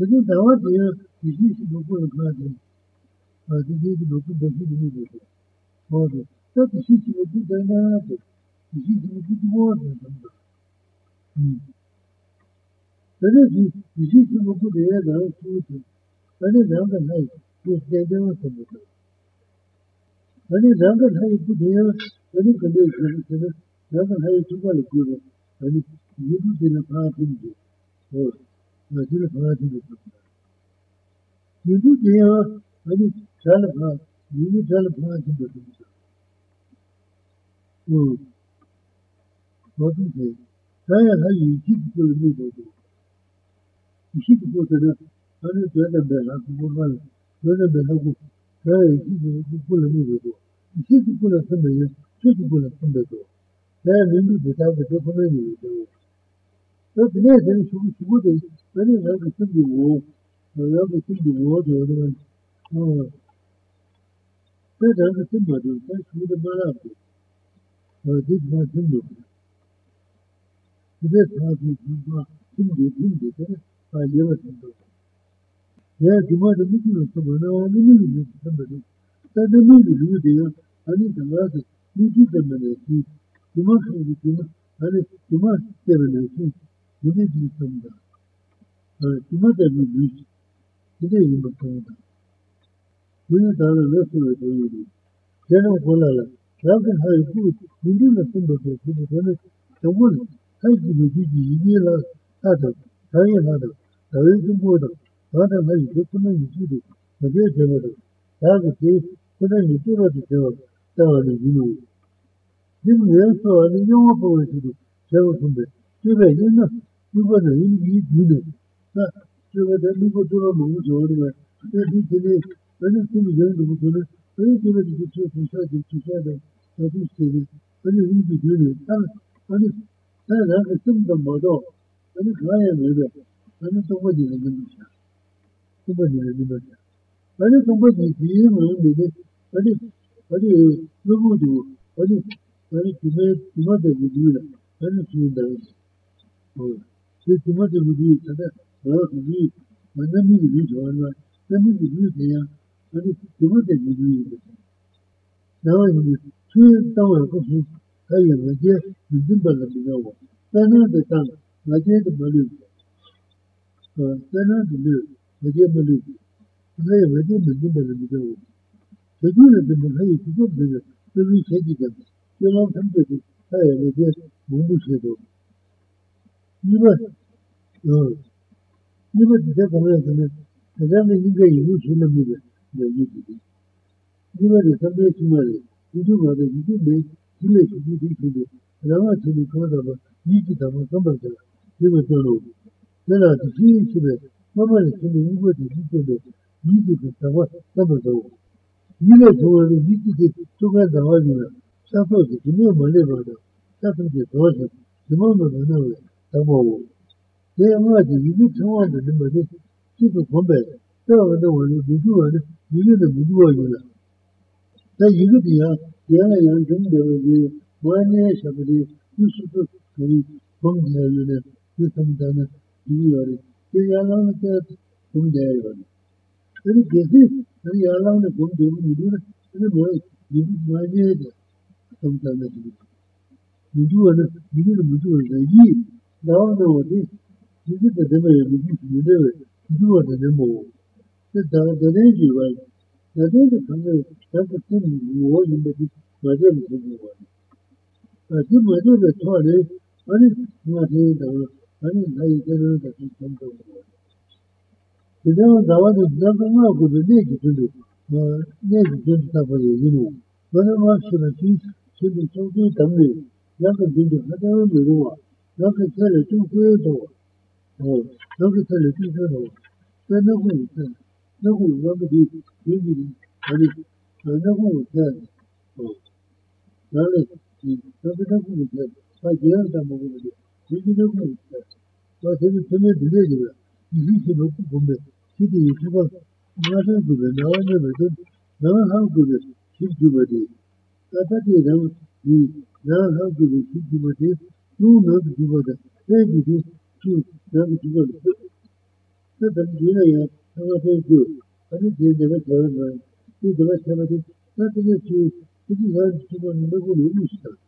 लेकिन दवा दिया किसी लोगों को लगा दे और किसी लोगों को बची नहीं देते और तो किसी लोगों को देना है किसी लोगों को दवा देना तेरे जी किसी लोगों को देना है तो तेरे जान का नहीं कुछ देना होता है तेरे जान का नहीं कुछ देना तेरे कंधे पर तेरे जान का नहीं चुपा लगेगा तेरे ये भी देना पाप है और I did a part of it. You do there, I did tell a part, you did tell a part of it. Oh, what do you say? Try and how you keep it for a little bit. You keep it for a little bit. I did tell a bell, I could go by. Tell a bell, I could try and keep it for a little bit. You keep it for a little bit, keep it for a little bit. Try and remember the time that you're for a little bit. But the next time you should go there. I didn't have to think the war, I have to think the war to everyone. Oh, that I have to think about it, that's what I'm not after. I did my thing with it. The best part is my thing with it, I never think about it. Yes, you might have written on someone, now I'm a million to somebody. That's a million to do there, I need to ask it, you did them and I see. You must have it, you must have it, I see. You did do something. Tomorrow we reach. Today we must come down. We are down and left over the way. Then I'm going to have a high food. We do not think of the people. The one, I give a big year out of high and out of the region border. Not a high document you see it. But there's another. Have a case, but then you do not develop. Down as you know. Then we also are the young operator. Several from there. So they enough. You got an immediate unit. So that we go to our moves or whatever. Anything is going to go to it. Anything that is just decided that is stated. Anything to do it. And I can send them out of. And it's high and river. And it's somebody in the mission. Somebody in the mission. And it's somebody in the mission. And it's no good. And it's the mother with you. And it's in the mission. So the mother would do it. Well, we let me read one, let me read here, but it's the one that we read. Now I will two tower coffee, I am a guest with Zimbabwe. Then on the tongue, I get the balloon. Then on the loop, I get balloon. I am a game with Zimbabwe. The good of them are to go to the rich handicap. The long temperature, I am a guest, Mungu Shadow. You must. You must have a lesson. I don't think you will see the middle than you did. You were somewhere to marry. You do what you do, you may be different. And I want to record about Nikita or somebody. You were so old. Then I was seeing children. Mama is telling you what you did. Nikita, somebody. You let her Nikita took out the argument. Suppose it to me, my labor. Suppose it was him. The moment I know it, I'm old. They are not the one that the people combat. They are the one who do it, you do the Buddha. That you do the other young thing, one year, somebody, you should look for it from the other, you come down, you are it. They are not that from the other. When it gets it, they are allowed to come down, you do it, and the boy, you do one year, sometimes you do it, you do the Buddha. Now, nowadays, you get the demo, you do it, you do the demo. The lady, right? The lady comes in, that's the thing you all in the mother is in the one. I think my daughter taught it, and it's not here, and it's like that she comes over. The devil, the one is not allowed to be naked to do, naked to suffer, you know. Whatever she was so good, somebody, not to do the other one, you know. Not to tell it too good. Oh, not to tell it too good. Then no one said, no one wanted to do it. And no one said, oh, now let's see, not to know who said, I can't come over here. You can know who said. But if it's a little later, you see she looked for me. She did it to us. Not how good it, now I never did. Now how good it, she's doing it. But that is now how good it, she's doing it. No, not to do what I say to do, to not to do what I say. Nothing is